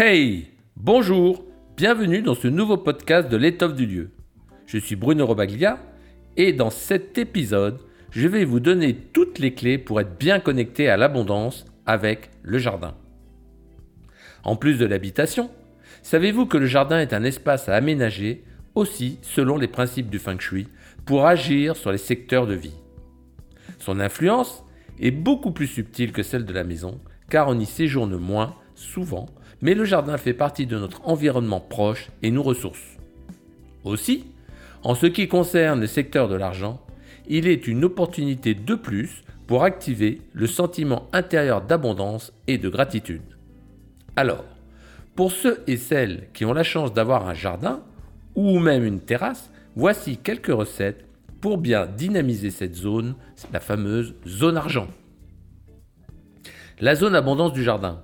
Hey, bonjour, bienvenue dans ce nouveau podcast de l'étoffe du lieu. Je suis Bruno Robaglia et dans cet épisode, je vais vous donner toutes les clés pour être bien connecté à l'abondance avec le jardin. En plus de l'habitation, savez-vous que le jardin est un espace à aménager aussi selon les principes du Feng Shui pour agir sur les secteurs de vie. Son influence est beaucoup plus subtile que celle de la maison car on y séjourne moins souvent, mais le jardin fait partie de notre environnement proche et nous ressource. Aussi, en ce qui concerne le secteur de l'argent, il est une opportunité de plus pour activer le sentiment intérieur d'abondance et de gratitude. Alors, pour ceux et celles qui ont la chance d'avoir un jardin ou même une terrasse, voici quelques recettes pour bien dynamiser cette zone, la fameuse zone argent. La zone abondance du jardin.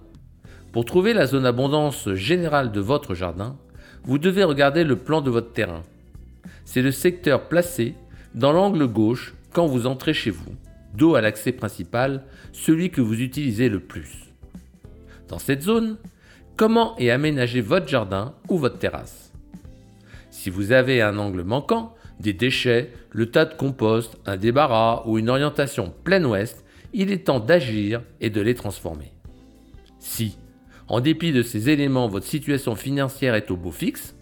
Pour trouver la zone abondance générale de votre jardin, vous devez regarder le plan de votre terrain. C'est le secteur placé dans l'angle gauche quand vous entrez chez vous, dos à l'accès principal, celui que vous utilisez le plus. Dans cette zone, comment est aménagé votre jardin ou votre terrasse ? Si vous avez un angle manquant, des déchets, le tas de compost, un débarras ou une orientation plein ouest, il est temps d'agir et de les transformer. Si, en dépit de ces éléments, votre situation financière est au beau fixe,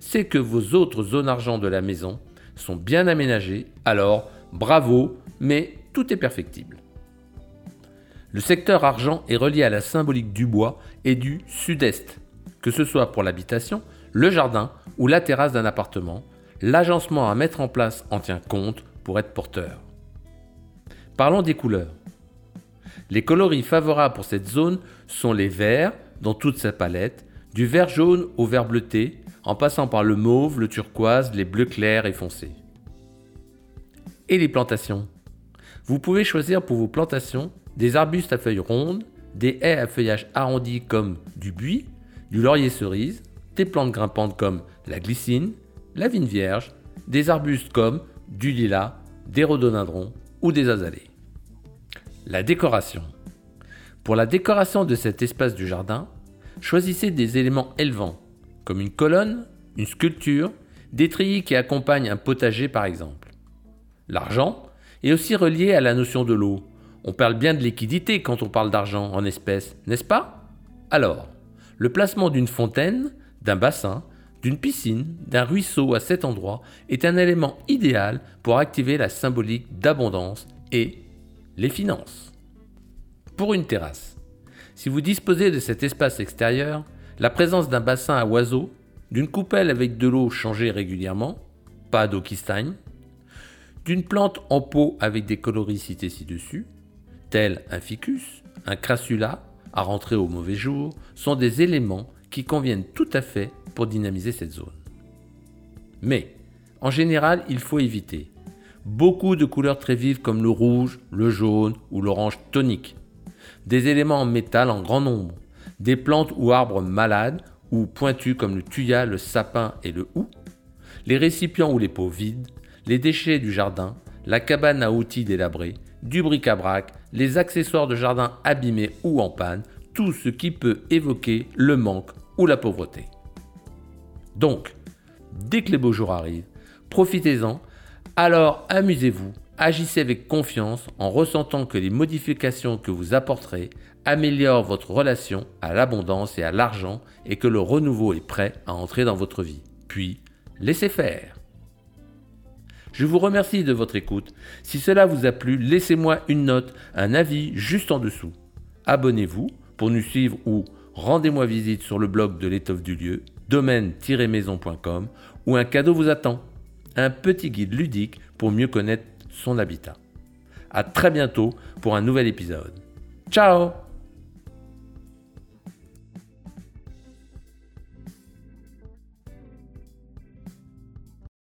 c'est que vos autres zones argent de la maison sont bien aménagées, alors bravo, mais tout est perfectible. Le secteur argent est relié à la symbolique du bois et du sud-est, que ce soit pour l'habitation, le jardin ou la terrasse d'un appartement, l'agencement à mettre en place en tient compte pour être porteur. Parlons des couleurs. Les coloris favorables pour cette zone sont les verts dans toute sa palette, du vert jaune au vert bleuté, en passant par le mauve, le turquoise, les bleus clairs et foncés. Et les plantations. Vous pouvez choisir pour vos plantations des arbustes à feuilles rondes, des haies à feuillage arrondi comme du buis, du laurier cerise, des plantes grimpantes comme la glycine, la vigne vierge, des arbustes comme du lilas, des rhododendrons ou des azalées. La décoration. Pour la décoration de cet espace du jardin, choisissez des éléments élevants, comme une colonne, une sculpture, des treillis qui accompagnent un potager par exemple. L'argent est aussi relié à la notion de l'eau. On parle bien de liquidité quand on parle d'argent en espèces, n'est-ce pas ? Alors, le placement d'une fontaine, d'un bassin, d'une piscine, d'un ruisseau à cet endroit est un élément idéal pour activer la symbolique d'abondance et les finances. Pour une terrasse, si vous disposez de cet espace extérieur, la présence d'un bassin à oiseaux, d'une coupelle avec de l'eau changée régulièrement, pas d'eau qui stagne, d'une plante en pot avec des coloris cités ci-dessus, tels un ficus, un crassula, à rentrer au mauvais jour, sont des éléments qui conviennent tout à fait pour dynamiser cette zone. Mais, en général, il faut éviter beaucoup de couleurs très vives comme le rouge, le jaune ou l'orange tonique, des éléments en métal en grand nombre, des plantes ou arbres malades ou pointus comme le thuya, le sapin et le houx, les récipients ou les pots vides, les déchets du jardin, la cabane à outils délabrée, du bric-à-brac, les accessoires de jardin abîmés ou en panne, tout ce qui peut évoquer le manque ou la pauvreté. Donc, dès que les beaux jours arrivent, profitez-en, alors amusez-vous, agissez avec confiance en ressentant que les modifications que vous apporterez améliorent votre relation à l'abondance et à l'argent et que le renouveau est prêt à entrer dans votre vie. Puis, laissez faire. Je vous remercie de votre écoute. Si cela vous a plu, laissez-moi une note, un avis juste en dessous. Abonnez-vous pour nous suivre ou rendez-moi visite sur le blog de l'étoffe du lieu, domaine-maison.com, où un cadeau vous attend, un petit guide ludique pour mieux connaître son habitat. À très bientôt pour un nouvel épisode. Ciao !